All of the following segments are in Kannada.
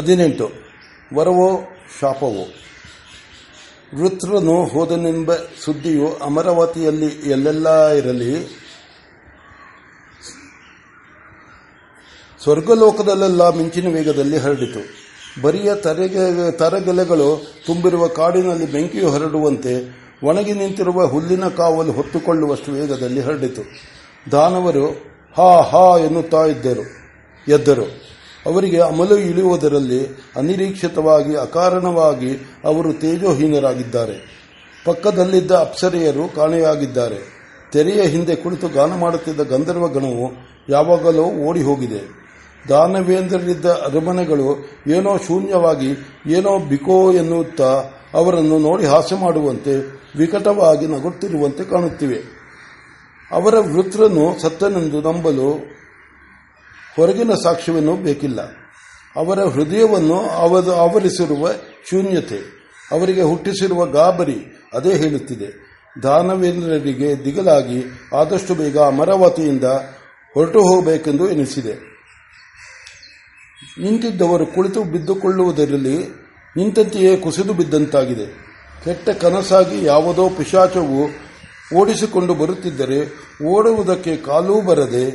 18 ವರವೋ ಶಾಪವೋ. ವೃತ್ರನು ಹೋದನೆಂಬ ಸುದ್ದಿಯು ಅಮರಾವತಿಯಲ್ಲಿ ಎಲ್ಲೆಲ್ಲ ಇರಲಿ, ಸ್ವರ್ಗಲೋಕದಲ್ಲೆಲ್ಲ ಮಿಂಚಿನ ವೇಗದಲ್ಲಿ ಹರಡಿತು. ಬರಿಯ ತರಗೆಲೆಗಳು ತುಂಬಿರುವ ಕಾಡಿನಲ್ಲಿ ಬೆಂಕಿಯು ಹರಡುವಂತೆ ಒಣಗಿ ನಿಂತಿರುವ ಹುಲ್ಲಿನ ಕಾವಲು ಹೊತ್ತುಕೊಳ್ಳುವಷ್ಟು ವೇಗದಲ್ಲಿ ಹರಡಿತು. ದಾನವರು ಹಾ ಹಾ ಎನ್ನುತ್ತಾ ಎದ್ದರು. ಅವರಿಗೆ ಅಮಲು ಇಳಿಯುವುದರಲ್ಲಿ ಅನಿರೀಕ್ಷಿತವಾಗಿ ಅಕಾರಣವಾಗಿ ಅವರು ತೇಜೋಹೀನರಾಗಿದ್ದಾರೆ. ಪಕ್ಕದಲ್ಲಿದ್ದ ಅಪ್ಸರೆಯರು ಕಾಣೆಯಾಗಿದ್ದಾರೆ. ತೆರೆಯ ಹಿಂದೆ ಕುಳಿತು ಗಾನ ಮಾಡುತ್ತಿದ್ದ ಗಂಧರ್ವ ಗಣವು ಯಾವಾಗಲೂ ಓಡಿ ಹೋಗಿದೆ. ದಾನವೇಂದ್ರರಿದ್ದ ಅರಮನೆಗಳು ಏನೋ ಶೂನ್ಯವಾಗಿ ಏನೋ ಬಿಕೋ ಎನ್ನುತ್ತಾ ಅವರನ್ನು ನೋಡಿ ಹಾಸ್ಯ ಮಾಡುವಂತೆ ವಿಕಟವಾಗಿ ನಗುತ್ತಿರುವಂತೆ ಕಾಣುತ್ತಿವೆ. ಅವರ ವೃತ್ರನು ಸತ್ತನೆಂದು ನಂಬಲು ಹೊರಗಿನ ಸಾಕ್ಷ್ಯವೇನೂ ಬೇಕಿಲ್ಲ. ಅವರ ಹೃದಯವನ್ನು ಆವರಿಸಿರುವ ಶೂನ್ಯತೆ, ಅವರಿಗೆ ಹುಟ್ಟಿಸಿರುವ ಗಾಬರಿ ಅದೇ ಹೇಳುತ್ತಿದೆ. ದಾನವೇಂದ್ರರಿಗೆ ದಿಗಲಾಗಿ ಆದಷ್ಟು ಬೇಗ ಅಮರಾವತಿಯಿಂದ ಹೊರಟು ಹೋಗಬೇಕೆಂದು ಎನಿಸಿದೆ. ನಿಂತಿದ್ದವರು ಕುಳಿತು ಬಿದ್ದುಕೊಳ್ಳುವುದರಲ್ಲಿ ನಿಂತಂತೆಯೇ ಕುಸಿದು ಬಿದ್ದಂತಾಗಿದೆ. ಕೆಟ್ಟ ಕನಸಾಗಿ ಯಾವುದೋ ಪಿಶಾಚವು ಓಡಿಸಿಕೊಂಡು ಬರುತ್ತಿದ್ದರೆ ಓಡುವುದಕ್ಕೆ ಕಾಲೂ ಬರದೆ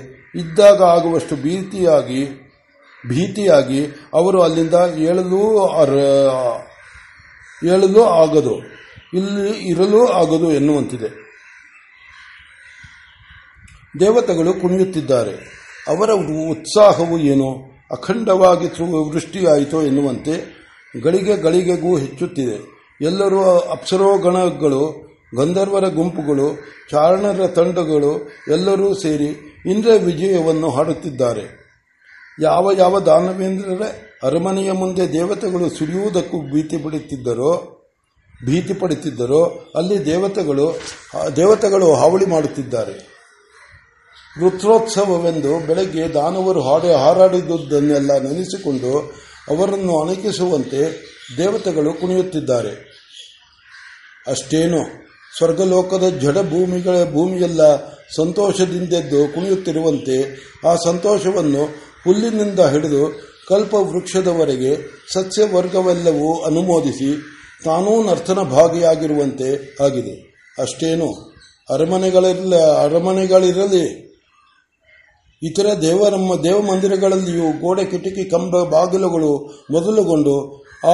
ಇದ್ದಾಗ ಆಗುವಷ್ಟು ಭೀತಿಯಾಗಿ ಅವರು ಅಲ್ಲಿಂದ ಏಳಲೂ ಆಗದು, ಇಲ್ಲಿ ಇರಲೂ ಆಗದು ಎನ್ನುವಂತಿದೆ. ದೇವತೆಗಳು ಕುಣಿಯುತ್ತಿದ್ದಾರೆ. ಅವರ ಉತ್ಸಾಹವು ಏನೋ ಅಖಂಡವಾಗಿ ವೃಷ್ಟಿಯಾಯಿತೋ ಎನ್ನುವಂತೆ ಗಳಿಗೆಗಳಿಗೆಗೂ ಹೆಚ್ಚುತ್ತಿದೆ. ಎಲ್ಲರೂ ಅಪ್ಸರೋಗಣಗಳು, ಗಂಧರ್ವರ ಗುಂಪುಗಳು, ಚಾರಣರ ತಂಡಗಳು ಎಲ್ಲರೂ ಸೇರಿ ಇಂದ್ರ ವಿಜಯವನ್ನು ಹಾಡುತ್ತಿದ್ದಾರೆ. ಯಾವ ಯಾವ ದಾನವೇಂದ್ರರ ಅರಮನೆಯ ಮುಂದೆ ದೇವತೆಗಳು ಸುರಿಯುವುದಕ್ಕೂ ಭೀತಿ ಪಡುತ್ತಿದ್ದರೋ ಅಲ್ಲಿ ದೇವತೆಗಳು ಹಾವಳಿ ಮಾಡುತ್ತಿದ್ದಾರೆ. ವೃತ್ರೋತ್ಸವವೆಂದು ಬೆಳಗ್ಗೆ ದಾನವರು ಹಾರಾಡಿದ್ದುದನ್ನೆಲ್ಲ ನೆನೆಸಿಕೊಂಡು ಅವರನ್ನು ಅಣಕಿಸುವಂತೆ ದೇವತೆಗಳು ಕುಣಿಯುತ್ತಿದ್ದಾರೆ. ಅಷ್ಟೇನೋ ಸ್ವರ್ಗಲೋಕದ ಭೂಮಿಯೆಲ್ಲ ಸಂತೋಷದಿಂದೆದ್ದು ಕುಣಿಯುತ್ತಿರುವಂತೆ ಆ ಸಂತೋಷವನ್ನು ಹುಲ್ಲಿನಿಂದ ಹಿಡಿದು ಕಲ್ಪ ವೃಕ್ಷದವರೆಗೆ ಸಸ್ಯವರ್ಗವೆಲ್ಲವೂ ಅನುಮೋದಿಸಿ ತಾನೂ ನರ್ತನ ಭಾಗಿಯಾಗಿರುವಂತೆ ಆಗಿದೆ. ಅಷ್ಟೇನು ಅರಮನೆಗಳಿರಲಿ, ಇತರ ದೇವಮಂದಿರಗಳಲ್ಲಿಯೂ ಗೋಡೆ, ಕಿಟಕಿ, ಕಂಬ, ಬಾಗಿಲುಗಳು ಮೊದಲುಗೊಂಡು ಆ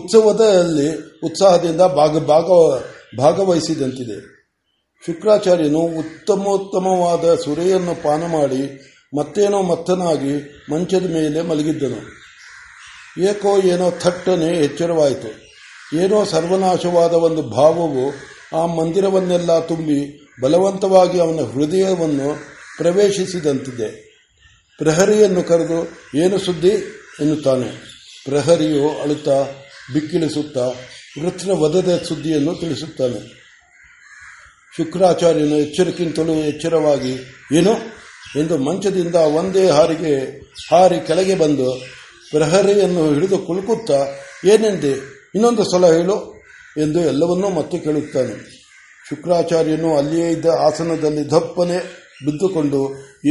ಉತ್ಸವದಲ್ಲಿ ಉತ್ಸಾಹದಿಂದ ಭಾಗವಹಿಸಿದಂತಿದೆ. ಶುಕ್ರಾಚಾರ್ಯನು ಉತ್ತಮೋತ್ತಮವಾದ ಸುರೆಯನ್ನು ಪಾನ ಮಾಡಿ ಮತ್ತೇನೋ ಮತ್ತನಾಗಿ ಮಂಚದ ಮೇಲೆ ಮಲಗಿದ್ದನು. ಏಕೋ ಏನೋ ಥಟ್ಟನೆ ಎಚ್ಚರವಾಯಿತು. ಏನೋ ಸರ್ವನಾಶವಾದ ಒಂದು ಭಾವವು ಆ ಮಂದಿರವನ್ನೆಲ್ಲ ತುಂಬಿ ಬಲವಂತವಾಗಿ ಅವನ ಹೃದಯವನ್ನು ಪ್ರವೇಶಿಸಿದಂತಿದೆ. ಪ್ರಹರಿಯನ್ನು ಕರೆದು ಏನು ಸುದ್ದಿ ಎನ್ನುತ್ತಾನೆ. ಪ್ರಹರಿಯು ಅಳುತ್ತಾ ಬಿಕ್ಕಿಳಿಸುತ್ತಾ ವೃತ್ರ ವಧದ ಸುದ್ದಿಯನ್ನು ತಿಳಿಸುತ್ತಾನೆ. ಶುಕ್ರಾಚಾರ್ಯನು ಎಚ್ಚರಿಕೆಯಿಂದಲೂ ಎಚ್ಚರವಾಗಿ ಏನು ಎಂದು ಮಂಚದಿಂದ ಒಂದೇ ಹಾರಿ ಕೆಳಗೆ ಬಂದು ಪ್ರಹರಿಯನ್ನು ಹಿಡಿದು ಕುಲುಕುತ್ತಾ ಏನೆಂದೆ, ಇನ್ನೊಂದು ಸಲ ಹೇಳು ಎಂದು ಎಲ್ಲವನ್ನೂ ಮತ್ತೆ ಕೇಳುತ್ತಾನೆ. ಶುಕ್ರಾಚಾರ್ಯನು ಅಲ್ಲಿಯೇ ಇದ್ದ ಆಸನದಲ್ಲಿ ದಪ್ಪನೆ ಬಿದ್ದುಕೊಂಡು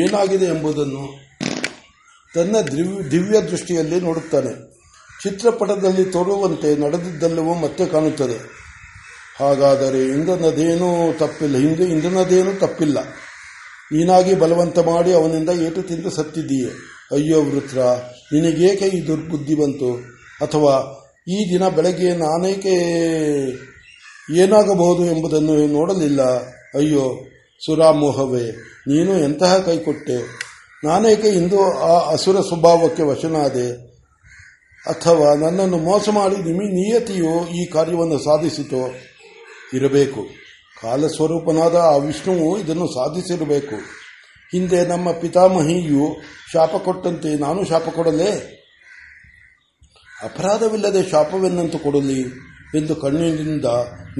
ಏನಾಗಿದೆ ಎಂಬುದನ್ನು ತನ್ನ ದಿವ್ಯ ದೃಷ್ಟಿಯಲ್ಲಿ ನೋಡುತ್ತಾನೆ. ಚಿತ್ರಪಟದಲ್ಲಿ ತೋರುವಂತೆ ನಡೆದಿದ್ದೆಲ್ಲವೂ ಮತ್ತೆ ಕಾಣುತ್ತದೆ. ಹಾಗಾದರೆ ಇಂದ್ರನದೇನೂ ತಪ್ಪಿಲ್ಲ, ನೀನಾಗಿ ಬಲವಂತ ಮಾಡಿ ಅವನಿಂದ ಏಟು ತಿಂದು ಸತ್ತಿದ್ದೀಯೆ. ಅಯ್ಯೋ ವೃತ್ರ, ನಿನಗೇಕೆ ಈ ದುರ್ಬುದ್ಧಿ ಬಂತು? ಅಥವಾ ಈ ದಿನ ಬೆಳಗ್ಗೆ ನಾನೇಕೆ ಏನಾಗಬಹುದು ಎಂಬುದನ್ನು ನೋಡಲಿಲ್ಲ? ಅಯ್ಯೋ ಸುರಾಮೋಹವೇ, ನೀನು ಎಂತಹ ಕೈಕೊಟ್ಟೆ? ನಾನೇಕೆ ಇಂದು ಆ ಅಸುರ ಸ್ವಭಾವಕ್ಕೆ ವಶನಾದೆ? ಅಥವಾ ನನ್ನನ್ನು ಮೋಸ ಮಾಡಿ ನಿಯತಿಯೋ ಈ ಕಾರ್ಯವನ್ನು ಸಾಧಿಸಿತೋ? ಇರಬೇಕು, ಕಾಲಸ್ವರೂಪನಾದ ಆ ವಿಷ್ಣುವು ಇದನ್ನು ಸಾಧಿಸಿರಬೇಕು. ಹಿಂದೆ ನಮ್ಮ ಪಿತಾಮಹಿಯು ಶಾಪ ಕೊಟ್ಟಂತೆ ನಾನು ಶಾಪ ಕೊಡಲೇ? ಅಪರಾಧವಿಲ್ಲದೆ ಶಾಪವೆನ್ನಂತೂ ಕೊಡಲಿ ಎಂದು ಕಣ್ಣಿನಿಂದ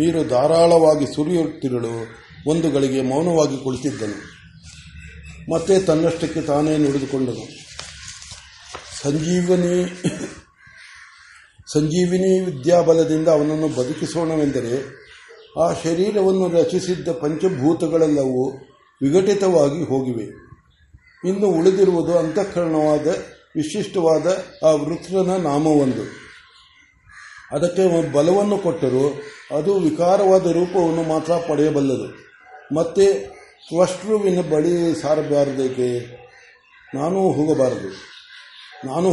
ನೀರು ಧಾರಾಳವಾಗಿ ಸುರಿಯುತ್ತಿರಲು ಒಂದು ಗಳಿಗೆ ಮೌನವಾಗಿ ಕುಳಿತಿದ್ದನು. ಮತ್ತೆ ತನ್ನಷ್ಟಕ್ಕೆ ತಾನೇ ನುಡಿದುಕೊಂಡನು. ಸಂಜೀವಿನಿ ವಿದ್ಯಾಬಲದಿಂದ ಅವನನ್ನು ಬದುಕಿಸೋಣವೆಂದರೆ ಆ ಶರೀರವನ್ನು ರಚಿಸಿದ್ದ ಪಂಚಭೂತಗಳೆಲ್ಲವೂ ವಿಘಟಿತವಾಗಿ ಹೋಗಿವೆ. ಇನ್ನು ಉಳಿದಿರುವುದು ಅಂತಃಕರಣವಾದ ವಿಶಿಷ್ಟವಾದ ಆ ವೃತ್ರನ ನಾಮವೊಂದು. ಅದಕ್ಕೆ ಬಲವನ್ನು ಕೊಟ್ಟರೂ ಅದು ವಿಕಾರವಾದ ರೂಪವನ್ನು ಮಾತ್ರ ಪಡೆಯಬಲ್ಲದು. ಮತ್ತೆ ತ್ವಷ್ಟೃವಿನ ಬಳಿ ಸಾರಬಾರದೇಕೆ, ನಾನು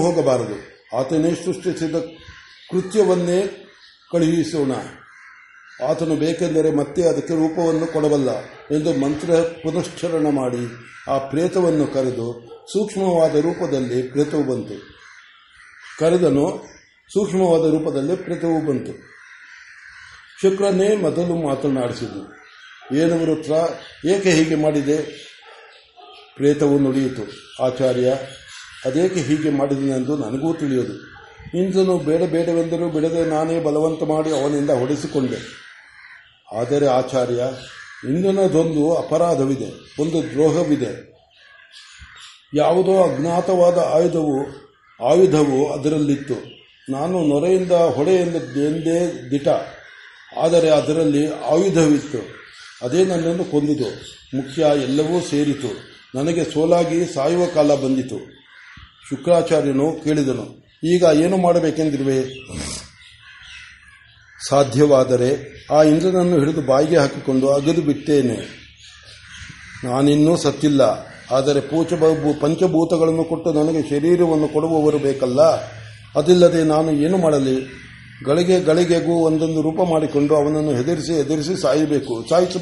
ಹೋಗಬಾರದು, ಆತನೇ ಸೃಷ್ಟಿಸಿದ ಕೃತ್ಯವನ್ನೇ ಕಳುಹಿಸೋಣ. ಆತನು ಬೇಕೆಂದರೆ ಮತ್ತೆ ಅದಕ್ಕೆ ರೂಪವನ್ನು ಕೊಡಬಲ್ಲ ಎಂದು ಮಂತ್ರ ಪುನಶ್ಚರಣ ಮಾಡಿ ಆ ಪ್ರೇತವನ್ನು ಕರೆದು ಸೂಕ್ಷ್ಮವಾದ ರೂಪದಲ್ಲಿ ಪ್ರೇತವು ಬಂತು. ಶುಕ್ರನೇ ಮೊದಲು ಮಾತನಾಡಿಸಿದ್ದು, ಏನು ವೃತ್ರ, ಏಕೆ ಹೀಗೆ ಮಾಡಿದೆ? ಪ್ರೇತವು ನುಡಿಯಿತು, ಆಚಾರ್ಯ, ಅದೇಕೆ ಹೀಗೆ ಮಾಡಿದನೆಂದು ನನಗೂ ತಿಳಿಯೋದು. ಇಂದ್ರನು ಬೇಡವೆಂದರೂ ಬಿಡದೆ ನಾನೇ ಬಲವಂತ ಮಾಡಿ ಅವನಿಂದ ಹೊಡೆಸಿಕೊಂಡೆ. ಆದರೆ ಆಚಾರ್ಯ, ಇಂದ್ರನದೊಂದು ಅಪರಾಧವಿದೆ, ಒಂದು ದ್ರೋಹವಿದೆ. ಯಾವುದೋ ಅಜ್ಞಾತವಾದ ಆಯುಧವು ಅದರಲ್ಲಿತ್ತು. ನಾನು ನೊರೆಯಿಂದ ಹೊಡೆ ಎಂದೇ ದಿಟ, ಆದರೆ ಅದರಲ್ಲಿ ಆಯುಧವಿತ್ತು. ಅದೇ ನನ್ನನ್ನು ಕೊಂದಿತು. ಮುಖ್ಯ ಎಲ್ಲವೂ ಸೇರಿತು. ನನಗೆ ಸೋಲಾಗಿ ಸಾಯುವ ಕಾಲ ಬಂದಿತು. ಶುಕ್ರಾಚಾರ್ಯನು ಕೇಳಿದನು, ಈಗ ಏನು ಮಾಡಬೇಕೆಂದಿರುವೆ? ಸಾಧ್ಯವಾದರೆ ಆ ಇಂದ್ರನನ್ನು ಹಿಡಿದು ಬಾಯಿಗೆ ಹಾಕಿಕೊಂಡು ಅಗದು ಬಿಟ್ಟೇನೆ. ನಾನಿನ್ನೂ ಸತ್ತಿಲ್ಲ, ಆದರೆ ಪಂಚಭೂತಗಳನ್ನು ಕೊಟ್ಟು ನನಗೆ ಶರೀರವನ್ನು ಕೊಡುವವರು ಬೇಕಲ್ಲ. ಅದಿಲ್ಲದೆ ನಾನು ಏನು ಮಾಡಲಿ? ಗಳಿಗೆಗೂ ಒಂದೊಂದು ರೂಪ ಮಾಡಿಕೊಂಡು ಅವನನ್ನು ಹೆದರಿಸಿ ಸಾಯಿಸಬೇಕು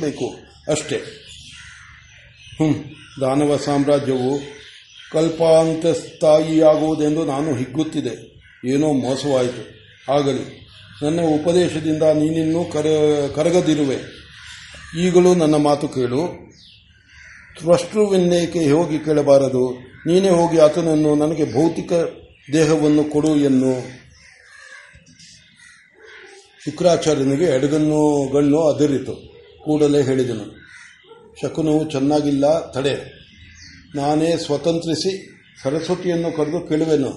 ಅಷ್ಟೇ. ದಾನವ ಸಾಮ್ರಾಜ್ಯವು ಕಲ್ಪಾಂತಸ್ಥಾಯಿಯಾಗುವುದೆಂದು ನಾನು ಹಿಗ್ಗುತ್ತಿದೆ. ಏನೋ ಮೋಸವಾಯಿತು. ಆಗಲಿ, ನನ್ನ ಉಪದೇಶದಿಂದ ನೀನಿನ್ನೂ ಕರಗದಿರುವೆ. ಈಗಲೂ ನನ್ನ ಮಾತು ಕೇಳು. ತ್ವಷ್ಟೃವಿನೇಕೆ ಹೋಗಿ ಕೇಳಬಾರದು? ನೀನೇ ಹೋಗಿ ಆತನನ್ನು ನನಗೆ ಭೌತಿಕ ದೇಹವನ್ನು ಕೊಡು ಎನ್ನು. ಶುಕ್ರಾಚಾರ್ಯನಿಗೆ ಗಣ್ಣು ಅದರಿತು. ಕೂಡಲೇ ಹೇಳಿದನು, ಶಕುನವು ಚೆನ್ನಾಗಿಲ್ಲ, ತಡೆ. ನಾನೇ ಸ್ವತಂತ್ರಿಸಿ ಸರಸ್ವತಿಯನ್ನು ಕರೆದು ಕೇಳುವೆನು.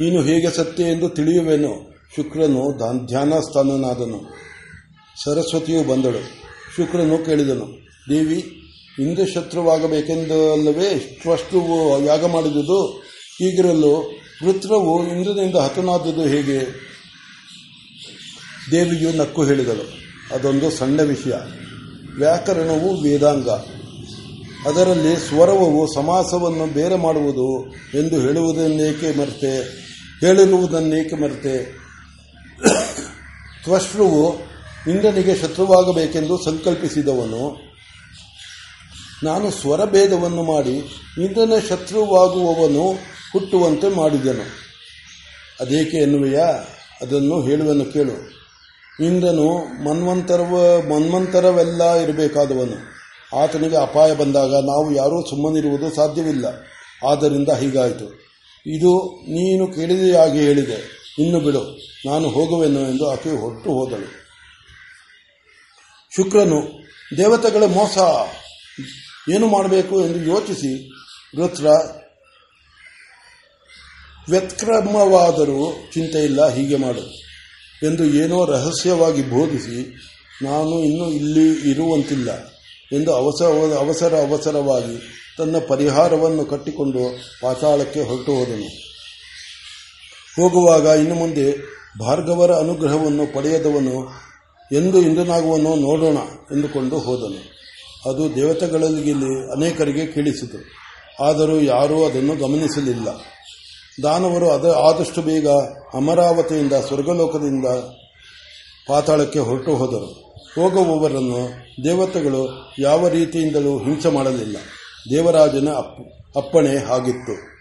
ನೀನು ಹೇಗೆ ಸತ್ಯ ಎಂದು ತಿಳಿಯುವೆನು. ಶುಕ್ರನು ಧ್ಯಾನಸ್ಥಾನನಾದನು. ಸರಸ್ವತಿಯು ಬಂದಳು. ಶುಕ್ರನು ಕೇಳಿದನು, ದೇವಿ, ಇಂದ್ರ ಶತ್ರುವಾಗಬೇಕೆಂದಲ್ಲವೇ ತ್ವಷ್ಟೃವು ಯಾಗ ಮಾಡಿದುದು? ಹೀಗಿರಲು ವೃತ್ರವು ಇಂದ್ರನಿಂದ ಹತನಾದುದು ಹೇಗೆ? ದೇವಿಯು ನಕ್ಕು ಹೇಳಿದಳು, ಅದೊಂದು ಸಣ್ಣ ವಿಷಯ. ವ್ಯಾಕರಣವು ವೇದಾಂಗ. ಅದರಲ್ಲಿ ಸ್ವರವು ಸಮಾಸವನ್ನು ಬೇರೆ ಮಾಡುವುದು ಎಂದು ಹೇಳಿರುವುದನ್ನೇಕೆ ಮರೆತೆ? ತ್ವಷ್ಟೃವು ಇಂದ್ರನಿಗೆ ಶತ್ರುವಾಗಬೇಕೆಂದು ಸಂಕಲ್ಪಿಸಿದವನು ನಾನು ಸ್ವರಭೇದವನ್ನು ಮಾಡಿ ಇಂದ್ರನ ಶತ್ರುವಾಗುವವನು ಹುಟ್ಟುವಂತೆ ಮಾಡಿದನು. ಅದೇಕೆ ಎನ್ನುವೆಯಾ? ಅದನ್ನು ಹೇಳುವನು, ಕೇಳು. ಇಂದ್ರನು ಮನ್ವಂತರವೆಲ್ಲ ಇರಬೇಕಾದವನು. ಆತನಿಗೆ ಅಪಾಯ ಬಂದಾಗ ನಾವು ಯಾರೂ ಸುಮ್ಮನಿರುವುದು ಸಾಧ್ಯವಿಲ್ಲ. ಆದ್ದರಿಂದ ಹೀಗಾಯಿತು. ಇದು ನೀನು ಕೇಳಿದೆಯಾಗಿ ಹೇಳಿದೆ. ಇನ್ನು ಬಿಡು, ನಾನು ಹೋಗುವೆನು ಎಂದು ಆಕೆ ಹೊರಟು ಹೋದಳು. ಶುಕ್ರನು, ದೇವತೆಗಳ ಮೋಸ, ಏನು ಮಾಡಬೇಕು ಎಂದು ಯೋಚಿಸಿ ವೃತ್ರ, ವ್ಯತ್ಕ್ರಮವಾದರೂ ಚಿಂತೆಯಿಲ್ಲ, ಹೀಗೆ ಮಾಡು ಎಂದು ಏನೋ ರಹಸ್ಯವಾಗಿ ಬೋಧಿಸಿ ನಾನು ಇನ್ನೂ ಇಲ್ಲಿ ಇರುವಂತಿಲ್ಲ ಎಂದು ಅವಸರವಾಗಿ ತನ್ನ ಪರಿಹಾರವನ್ನು ಕಟ್ಟಿಕೊಂಡು ಪಾತಾಳಕ್ಕೆ ಹೊರಟು ಹೋದನು. ಹೋಗುವಾಗ ಇನ್ನು ಮುಂದೆ ಭಾರ್ಗವರ ಅನುಗ್ರಹವನ್ನು ಪಡೆಯದವನು ಎಂದು ಇಂದ್ರನಾಗುವನು, ನೋಡೋಣ ಎಂದುಕೊಂಡು ಹೋದನು. ಅದು ದೇವತೆಗಳಲ್ಲಿ ಅನೇಕರಿಗೆ ಕೇಳಿಸಿತು. ಆದರೂ ಯಾರೂ ಅದನ್ನು ಗಮನಿಸಲಿಲ್ಲ. ದಾನವರು ಆದಷ್ಟು ಬೇಗ ಅಮರಾವತಿಯಿಂದ ಸ್ವರ್ಗಲೋಕದಿಂದ ಪಾತಾಳಕ್ಕೆ ಹೊರಟು ಹೋದರು. ಹೋಗುವವರನ್ನು ದೇವತೆಗಳು ಯಾವ ರೀತಿಯಿಂದಲೂ ಹಿಂಸೆ ಮಾಡಲಿಲ್ಲ. ದೇವರಾಜನ ಅಪ್ಪಣೆ ಹಾಗಿತ್ತು.